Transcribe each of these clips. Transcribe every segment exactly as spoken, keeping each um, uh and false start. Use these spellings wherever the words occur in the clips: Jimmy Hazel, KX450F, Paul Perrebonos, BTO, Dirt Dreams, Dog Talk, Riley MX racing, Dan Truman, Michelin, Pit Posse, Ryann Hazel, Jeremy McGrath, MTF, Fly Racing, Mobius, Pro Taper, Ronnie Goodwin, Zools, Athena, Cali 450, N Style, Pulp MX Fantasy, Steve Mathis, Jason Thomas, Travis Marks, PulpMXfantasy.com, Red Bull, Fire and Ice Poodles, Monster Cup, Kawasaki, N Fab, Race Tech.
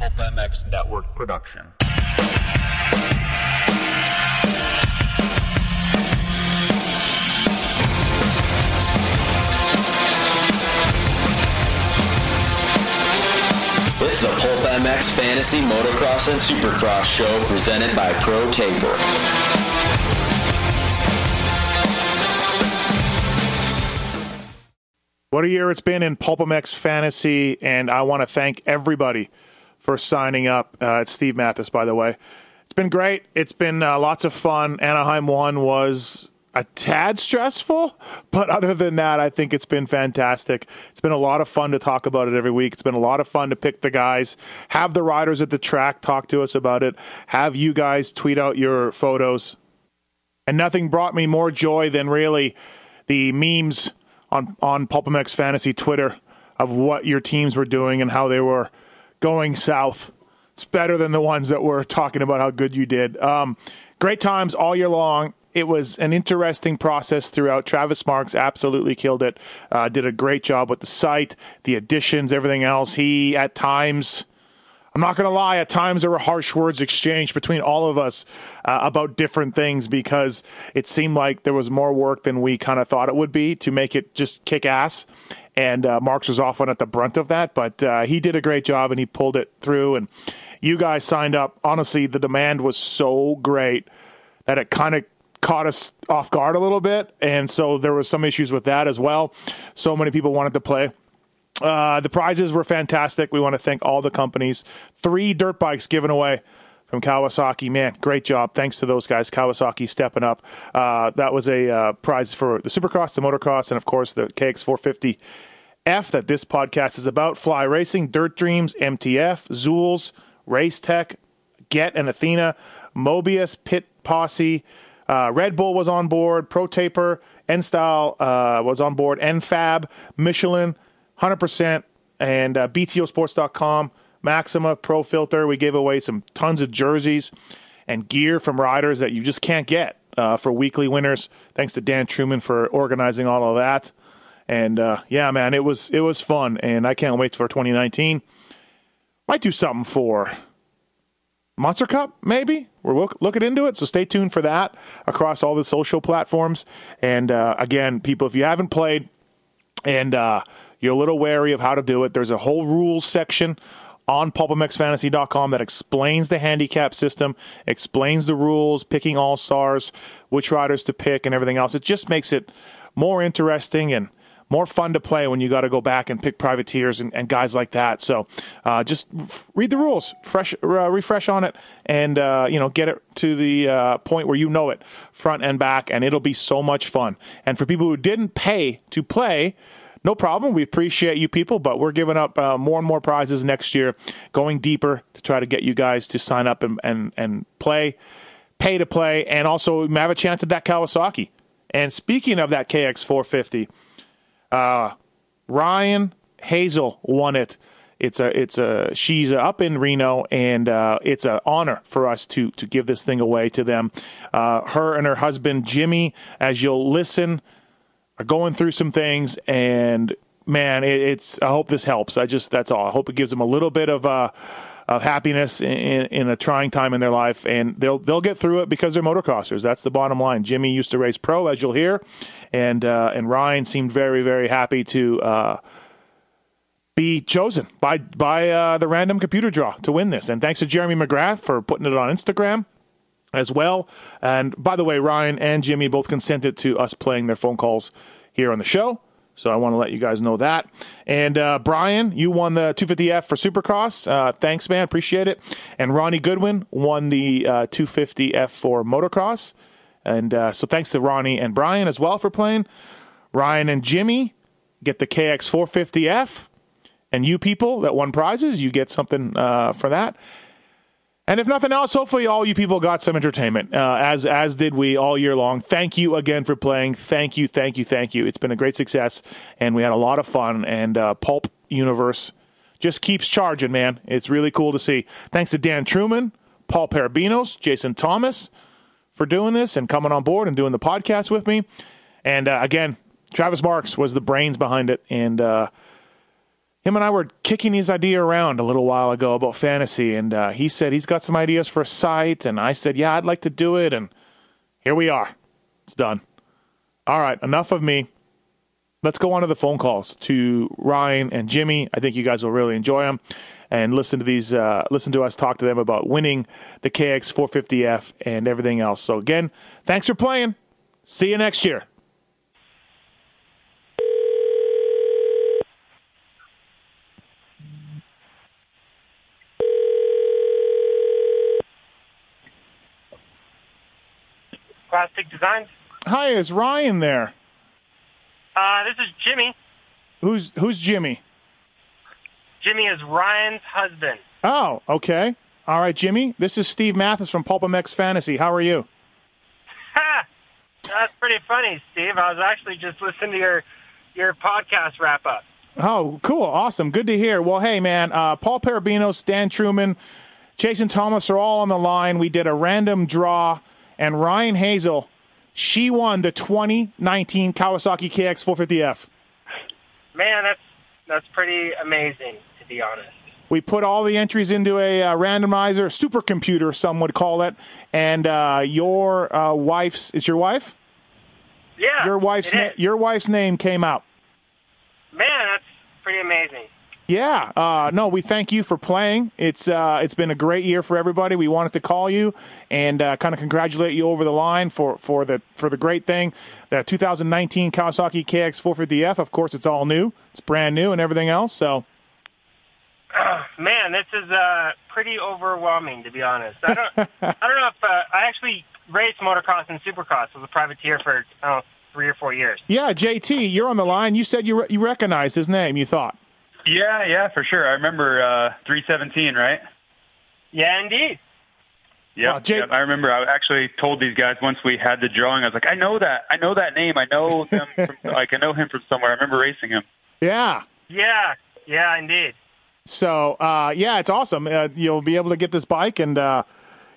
Pulp M X Network production. It's the Pulp M X Fantasy Motocross and Supercross Show presented by Pro Taper. What a year it's been in Pulp M X Fantasy, and I want to thank everybody for signing up. Uh, it's Steve Mathis, by the way. It's been great. It's been uh, lots of fun. Anaheim one was a tad stressful, but other than that, I think it's been fantastic. It's been a lot of fun to talk about it every week. It's been a lot of fun to pick the guys, have the riders at the track talk to us about it, have you guys tweet out your photos. And nothing brought me more joy than really the memes on on Pulp M X Fantasy Twitter of what your teams were doing and how they were going south. It's better than the ones that were talking about how good you did. Um, great times all year long. It was an interesting process throughout. Travis Marks absolutely killed it. Uh, did a great job with the site, the additions, everything else. He, at times, I'm not going to lie, at times there were harsh words exchanged between all of us uh, about different things because it seemed like there was more work than we kind of thought it would be to make it just kick ass. And uh, Marks was often at the brunt of that, but uh, he did a great job and he pulled it through. And you guys signed up. Honestly, the demand was so great that it kind of caught us off guard a little bit. And so there was some issues with that as well. So many people wanted to play. Uh, the prizes were fantastic. We want to thank all the companies. Three dirt bikes given away from Kawasaki. Man, great job. Thanks to those guys. Kawasaki stepping up. Uh, that was a uh, prize for the Supercross, the Motocross, and, of course, the K X four fifty F that this podcast is about. Fly Racing, Dirt Dreams, M T F, Zools, Race Tech, Get and Athena, Mobius, Pit Posse, uh, Red Bull was on board, Pro Taper, N Style uh, was on board, N Fab, Michelin, one hundred percent, and uh, B T O sports dot com, Maxima Pro Filter. We gave away some tons of jerseys and gear from riders that you just can't get uh, for weekly winners. Thanks to Dan Truman for organizing all of that. And, uh, yeah, man, it was it was fun, and I can't wait for twenty nineteen. Might do something for Monster Cup, maybe. We're look, looking into it, so stay tuned for that across all the social platforms. And, uh, again, people, if you haven't played and uh, – you're a little wary of how to do it, there's a whole rules section on Pulp M X Fantasy dot com that explains the handicap system, explains the rules, picking all-stars, which riders to pick, and everything else. It just makes it more interesting and more fun to play when you got to go back and pick privateers and, and guys like that. So uh, just read the rules, fresh, uh, refresh on it, and uh, you know, get it to the uh, point where you know it front and back, and it'll be so much fun. And for people who didn't pay to play, no problem. We appreciate you people, but we're giving up uh, more and more prizes next year, going deeper to try to get you guys to sign up and, and, and play, pay to play, and also have a chance at that Kawasaki. And speaking of that K X four fifty, uh, Ryann Hazel won it. It's a, it's a, she's up in Reno, and uh, it's an honor for us to to give this thing away to them. Uh, her and her husband, Jimmy, as you'll listen, are going through some things, and man, it, it's. I hope this helps. I just that's all. I hope it gives them a little bit of uh, of happiness in, in a trying time in their life, and they'll they'll get through it because they're motocrossers. That's the bottom line. Jimmy used to race pro, as you'll hear, and uh, and Ryan seemed very very happy to uh, be chosen by by uh, the random computer draw to win this. And thanks to Jeremy McGrath for putting it on Instagram as well. And by the way, Ryan and Jimmy both consented to us playing their phone calls here on the show, so I want to let you guys know that. And uh, Brian, you won the two fifty F for Supercross. Uh, thanks, man. Appreciate it. And Ronnie Goodwin won the uh, two fifty F for Motocross. And uh, so thanks to Ronnie and Brian as well for playing. Ryan and Jimmy get the K X four fifty F. And you people that won prizes, you get something uh, for that. And if nothing else, hopefully all you people got some entertainment, uh, as as did we all year long. Thank you again for playing. Thank you, thank you, thank you. It's been a great success, and we had a lot of fun. And uh, Pulp Universe just keeps charging, man. It's really cool to see. Thanks to Dan Truman, Paul Perrebonos, Jason Thomas for doing this and coming on board and doing the podcast with me. And, uh, again, Travis Marks was the brains behind it, and uh, him and I were kicking his idea around a little while ago about fantasy, and uh, he said he's got some ideas for a site, and I said, yeah, I'd like to do it, and here we are. It's done. All right, enough of me. Let's go on to the phone calls to Ryan and Jimmy. I think you guys will really enjoy them, and listen to these. Uh, listen to us talk to them about winning the K X four fifty F and everything else. So again, thanks for playing. See you next year. Plastic Designs. Hi, is Ryan there? Uh, this is Jimmy. Who's who's Jimmy? Jimmy is Ryan's husband. Oh, okay. All right, Jimmy. This is Steve Mathis from Pulp M X Fantasy. How are you? Ha! That's pretty funny, Steve. I was actually just listening to your your podcast wrap up. Oh, cool. Awesome. Good to hear. Well, hey, man. Uh, Paul Perrebonos, Dan Truman, Jason Thomas are all on the line. We did a random draw. And Ryann Hazel, she won the twenty nineteen Kawasaki K X four fifty F. Man, that's that's pretty amazing, to be honest. We put all the entries into a uh, randomizer, supercomputer, some would call it. And uh, your uh, wife's, it's your wife? Yeah, your wife's na- your wife's name came out. Man, that's pretty amazing. Yeah, uh, no, we thank you for playing. It's uh, it's been a great year for everybody. We wanted to call you and uh, kind of congratulate you over the line for, for the for the great thing, the two thousand nineteen Kawasaki K X four fifty F. Of course, it's all new, it's brand new, and everything else. So, oh, man, this is uh, pretty overwhelming, to be honest. I don't I don't know if uh, I actually raced motocross and supercross as a privateer for I don't know, three or four years. Yeah, J T, you're on the line. You said you re- you recognized his name. You thought. Yeah, yeah, for sure. I remember uh, three seventeen, right? Yeah, indeed. Yeah, wow, Jay- yep, I remember. I actually told these guys once we had the drawing. I was like, I know that. I know that name. I know them. From, like, I know him from somewhere. I remember racing him. Yeah. Yeah. Yeah, indeed. So, uh, yeah, it's awesome. Uh, you'll be able to get this bike, and uh,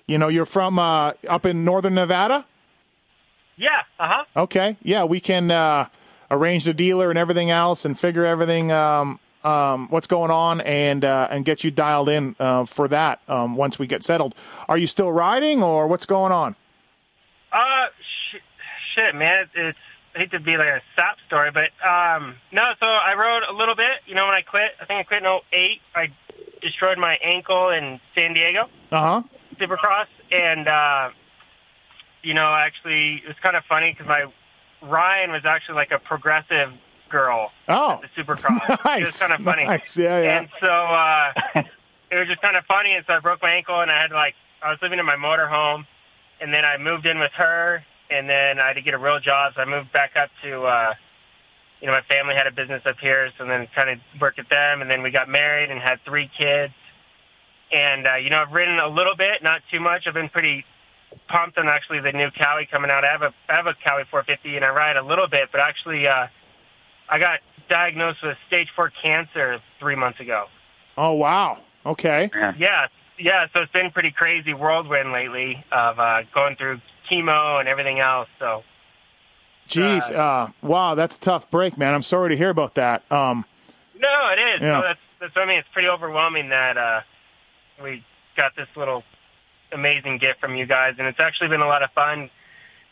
you know, you're from uh, up in northern Nevada. Yeah. Uh huh. Okay. Yeah, we can uh, arrange the dealer and everything else, and figure everything. Um, Um, what's going on, and uh, and get you dialed in uh, for that um, once we get settled. Are you still riding, or what's going on? Uh, sh- shit, man. It's, it's I hate to be like a sap story, but um, no. So I rode a little bit. You know, when I quit, I think I quit in oh eight. I destroyed my ankle in San Diego. Uh huh. Supercross, and uh, you know, actually, it was kind of funny because my Ryan was actually like a progressive girl. Oh, the Supercross. Nice. It was kind of funny. Nice. Yeah, yeah. And so uh, it was just kind of funny. And so I broke my ankle, and I had like I was living in my motorhome, and then I moved in with her, and then I had to get a real job, so I moved back up to, uh, you know, my family had a business up here, so then kind of worked at them, and then we got married and had three kids. And uh, you know, I've ridden a little bit, not too much. I've been pretty pumped on actually the new Cali coming out. I have a I have a Cali four fifty, and I ride a little bit, but actually. Uh, I got diagnosed with stage four cancer three months ago. Oh, wow. Okay. Yeah. Yeah. So it's been pretty crazy whirlwind lately of uh, going through chemo and everything else. So. Jeez. Uh, uh, wow. That's a tough break, man. I'm sorry to hear about that. Um, no, it is. Yeah. So that's, that's what I mean. It's pretty overwhelming that uh, we got this little amazing gift from you guys. And it's actually been a lot of fun,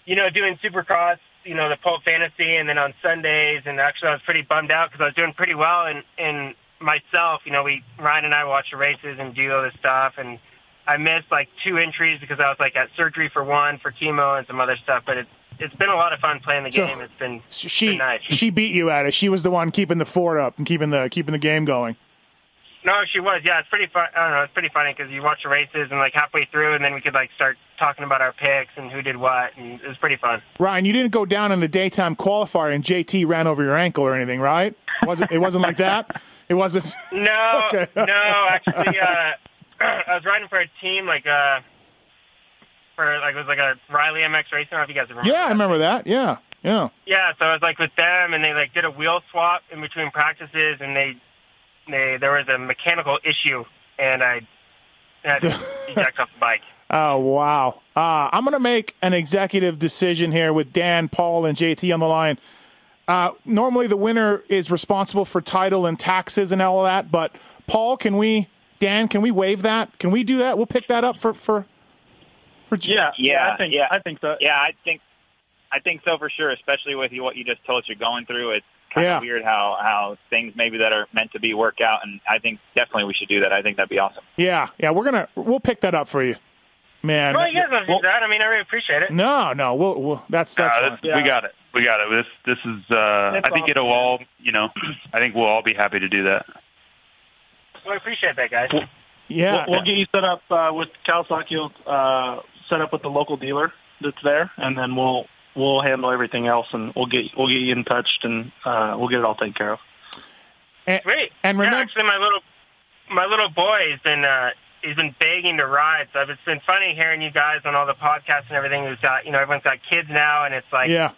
you know, doing Supercross. You know, the Pulp Fantasy, and then on Sundays, and actually I was pretty bummed out because I was doing pretty well, and, and myself, you know, we Ryan and I watch the races and do all this stuff, and I missed, like, two entries because I was, like, at surgery for one, for chemo and some other stuff, but it's it's been a lot of fun playing the game. So it's been, she, been nice. She beat you at it. She was the one keeping the fort up and keeping the keeping the game going. No, she was. Yeah, it's pretty fun. I don't know. It's pretty funny because you watch the races and like halfway through, and then we could like start talking about our picks and who did what, and it was pretty fun. Ryan, you didn't go down in the daytime qualifier and J T ran over your ankle or anything, right? Wasn't it? Wasn't like that. It wasn't. No, okay. No. Actually, uh, I was riding for a team like uh, for like it was like a Riley M X racing. I don't know if you guys remember. Yeah, that. I remember that. Yeah, yeah. Yeah. So I was like with them, and they like did a wheel swap in between practices, and they. They, there was a mechanical issue, and I had to eject off the bike. Oh, wow. Uh, I'm going to make an executive decision here with Dan, Paul, and J T on the line. Uh, normally the winner is responsible for title and taxes and all that, but Paul, can we, Dan, can we waive that? Can we do that? We'll pick that up for, for, for yeah, yeah, yeah, I think, yeah, I think so. Yeah, I think, I think so for sure, especially with you, what you just told us you're going through. It's kind yeah. of weird how, how things maybe that are meant to be work out. And I think definitely we should do that. I think that'd be awesome. Yeah. Yeah. We're going to, we'll pick that up for you. Man, well, you guys don't well, do that. I mean, I really appreciate it. No, no, we'll, we'll that's that's uh, this, yeah. we got it. We got it. This this is. Uh, I think awesome. it'll all. You know, I think we'll all be happy to do that. Well, I appreciate that, guys. We'll, yeah, we'll, we'll get you set up uh, with Kawasaki. Uh, set up with the local dealer that's there, and then we'll we'll handle everything else, and we'll get we'll get you in touch, and uh, we'll get it all taken care of. And, Great. And remember, yeah, actually, my little my little boy is in. Uh, He's been begging to ride, so it's been funny hearing you guys on all the podcasts and everything. Who's got, you know, everyone's got kids now, and it's like, yeah,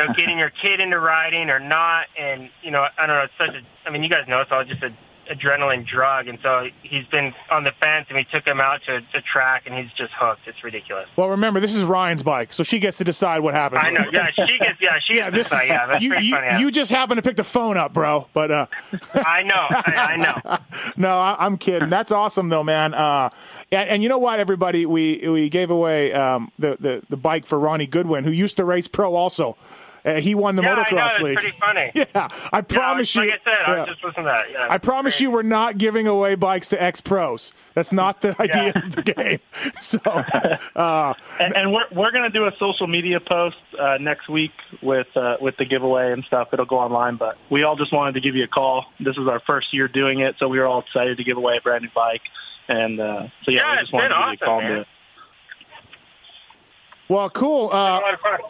you know, getting your kid into riding or not, and you know, I don't know. It's such a, I mean, you guys know it's all just an adrenaline drug, and so he's been on the fence, and we took him out to a track, and he's just hooked. It's ridiculous. Well, remember, this is Ryan's bike, so she gets to decide what happens. I know, yeah, she gets, yeah, she yeah, gets. This is, yeah, that's you, pretty you, funny. You just happen to pick the phone up, bro, but uh, I know, I, I know. No, I, I'm kidding. That's awesome, though, man. Uh, and, and you know what, everybody, we we gave away um the the, the bike for Ronnie Goodwin, who used to race pro, also. Uh, he won the yeah, motocross I know. league. Pretty funny. Yeah, I promise yeah, like you. Like I said, yeah. I just listened to that. Yeah, I promise great. you, we're not giving away bikes to ex-pros. That's not the idea yeah. of the game. So, uh, and, and we're we're gonna do a social media post uh, next week with uh, with the giveaway and stuff. It'll go online, but we all just wanted to give you a call. This is our first year doing it, so we were all excited to give away a brand new bike. And uh, so yeah, yeah, we just wanted to awesome, give you a call. Man. To, Well, cool. Uh,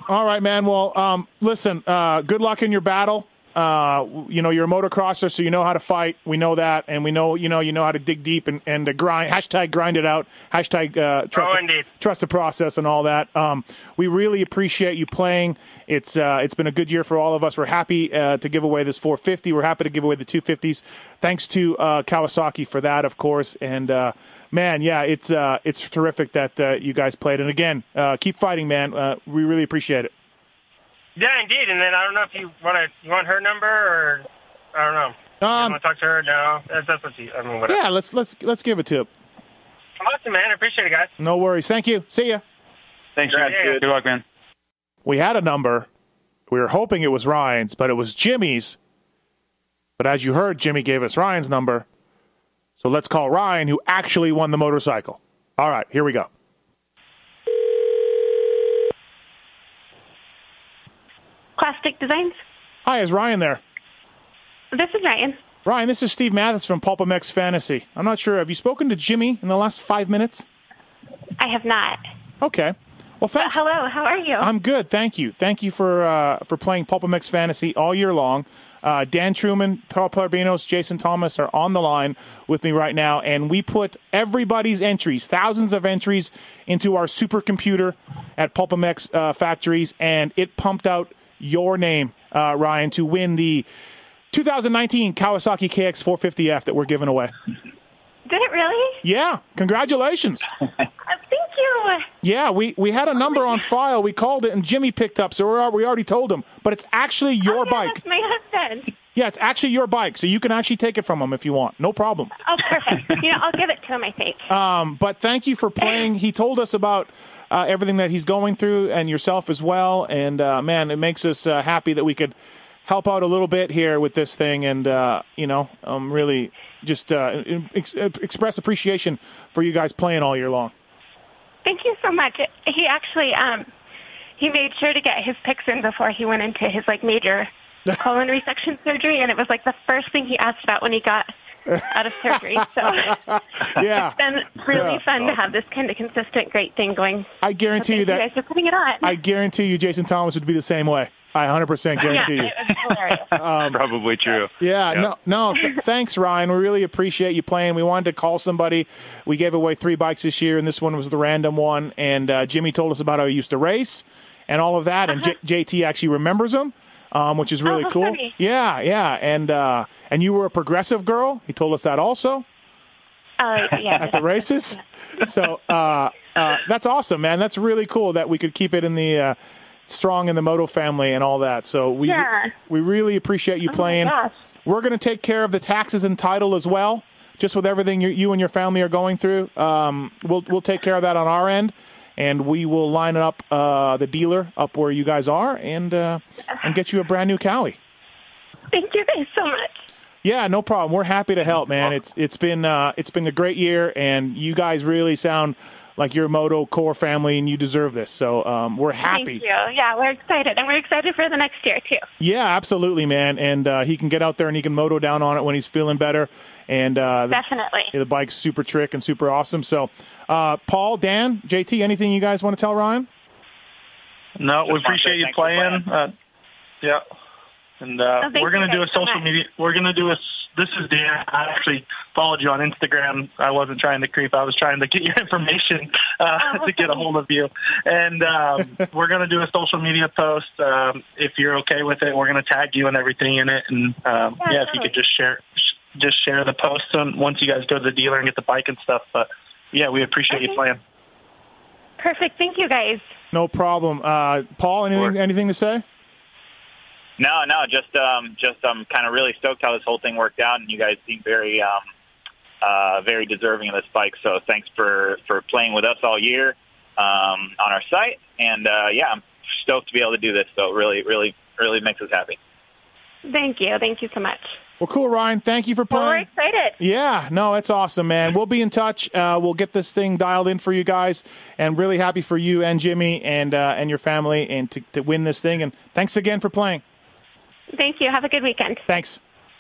all right, man. Well, um, listen, uh, good luck in your battle. Uh, you know, you're a motocrosser, so you know how to fight. We know that. And we know, you know, you know how to dig deep and, and to grind. Hashtag grind it out. Hashtag uh, trust, oh, the, trust the process and all that. Um, we really appreciate you playing. It's uh, It's been a good year for all of us. We're happy uh, to give away this four fifty. We're happy to give away the two fifties. Thanks to uh, Kawasaki for that, of course. And, uh, Man, yeah, it's uh, it's terrific that uh, you guys played. And again, uh, keep fighting, man. Uh, we really appreciate it. Yeah, indeed. And then I don't know if you want to you want her number or I don't know. I um, want to talk to her now. That's, that's what she. I mean, whatever. Yeah, let's let's let's give it to him. Awesome, man. I appreciate it, guys. No worries. Thank you. See ya. Thanks, guys. Yeah, yeah. Good luck, man. We had a number. We were hoping it was Ryan's, but it was Jimmy's. But as you heard, Jimmy gave us Ryan's number. So let's call Ryan, who actually won the motorcycle. All right, here we go. Plastic Designs. Hi, is Ryan there? This is Ryan. Ryan, this is Steve Mathis from Pulp M X Fantasy. I'm not sure. Have you spoken to Jimmy in the last five minutes? I have not. Okay. Well, thanks. Well, hello, how are you? I'm good, thank you. Thank you for uh, for playing Pulp M X Fantasy all year long. Uh, Dan Truman, Paul Perrebonos, Jason Thomas are on the line with me right now, and we put everybody's entries, thousands of entries, into our supercomputer at PulpMX uh, factories, and it pumped out your name, uh, Ryan, to win the two thousand nineteen Kawasaki K X four fifty F that we're giving away. Did it really? Yeah. Congratulations. Yeah, we, we had a number on file. We called it, and Jimmy picked up, so we're, we already told him. But it's actually your oh, yeah, bike. That's my husband. Yeah, it's actually your bike, so you can actually take it from him if you want. No problem. Oh, perfect. You know, I'll give it to him, I think. Um, but thank you for playing. He told us about uh, everything that he's going through and yourself as well. And, uh, man, it makes us uh, happy that we could help out a little bit here with this thing. And, uh, you know, um, really just uh, ex- express appreciation for you guys playing all year long. Thank you so much. He actually, um, he made sure to get his picks in before he went into his, like, major colon resection surgery, and it was, like, the first thing he asked about when he got out of surgery. So yeah. It's been really yeah. fun to have this kind of consistent, great thing going. I guarantee so you that. You guys are putting it on. I guarantee you Jason Thomas would be the same way. I one hundred percent guarantee yeah, you. It was hilarious. Um, probably true. Yeah, yeah. no, no. Th- thanks, Ryan. We really appreciate you playing. We wanted to call somebody. We gave away three bikes this year, and this one was the random one. And uh, Jimmy told us about how he used to race and all of that. Uh-huh. And J- JT actually remembers him, um, which is really oh, cool. Funny. Yeah, yeah. And uh, and you were a progressive girl. He told us that also. Uh, yeah. At the races. So uh, uh, that's awesome, man. That's really cool that we could keep it in the. Uh, strong in the moto family and all that. So we yeah. we really appreciate you oh playing. We're going to take care of the taxes and title as well, just with everything you, you and your family are going through. Um, we'll we'll take care of that on our end, and we will line up uh, the dealer up where you guys are and uh, and get you a brand new Cowie. Thank you guys so much. Yeah, no problem. We're happy to help, man. It's it's been uh, it's been a great year, and you guys really sound like your moto core family, and you deserve this. So um, we're happy. Thank you. Yeah, we're excited, and we're excited for the next year too. Yeah, absolutely, man. And uh, he can get out there and he can moto down on it when he's feeling better. And uh, definitely, the, the bike's super trick and super awesome. So, uh, Paul, Dan, J T, anything you guys want to tell Ryan? No, we appreciate you playing. Uh, yeah. And uh, oh, we're going to do a social media. We're going to do a. This is Dan. I actually followed you on Instagram. I wasn't trying to creep. I was trying to get your information uh, oh, to get a hold of you. And um, we're going to do a social media post. Um, if you're okay with it, we're going to tag you and everything in it. And um, yeah, yeah if you could just share, just share the post once you guys go to the dealer and get the bike and stuff. But yeah, we appreciate okay. you playing. Perfect. Thank you, guys. No problem. Uh, Paul, anything sure. anything to say? No, no, just um, just I'm um, kind of really stoked how this whole thing worked out, and you guys seem very, um, uh, very deserving of this bike. So thanks for, for playing with us all year um, on our site, and uh, yeah, I'm stoked to be able to do this. So it really, really, really makes us happy. Thank you, thank you so much. Well, cool, Ryan. Thank you for playing. Well, we're excited. Yeah, no, it's awesome, man. We'll be in touch. Uh, we'll get this thing dialed in for you guys, and really happy for you and Jimmy and uh, and your family, and to, to win this thing. And thanks again for playing. Thank you. Have a good weekend. Thanks.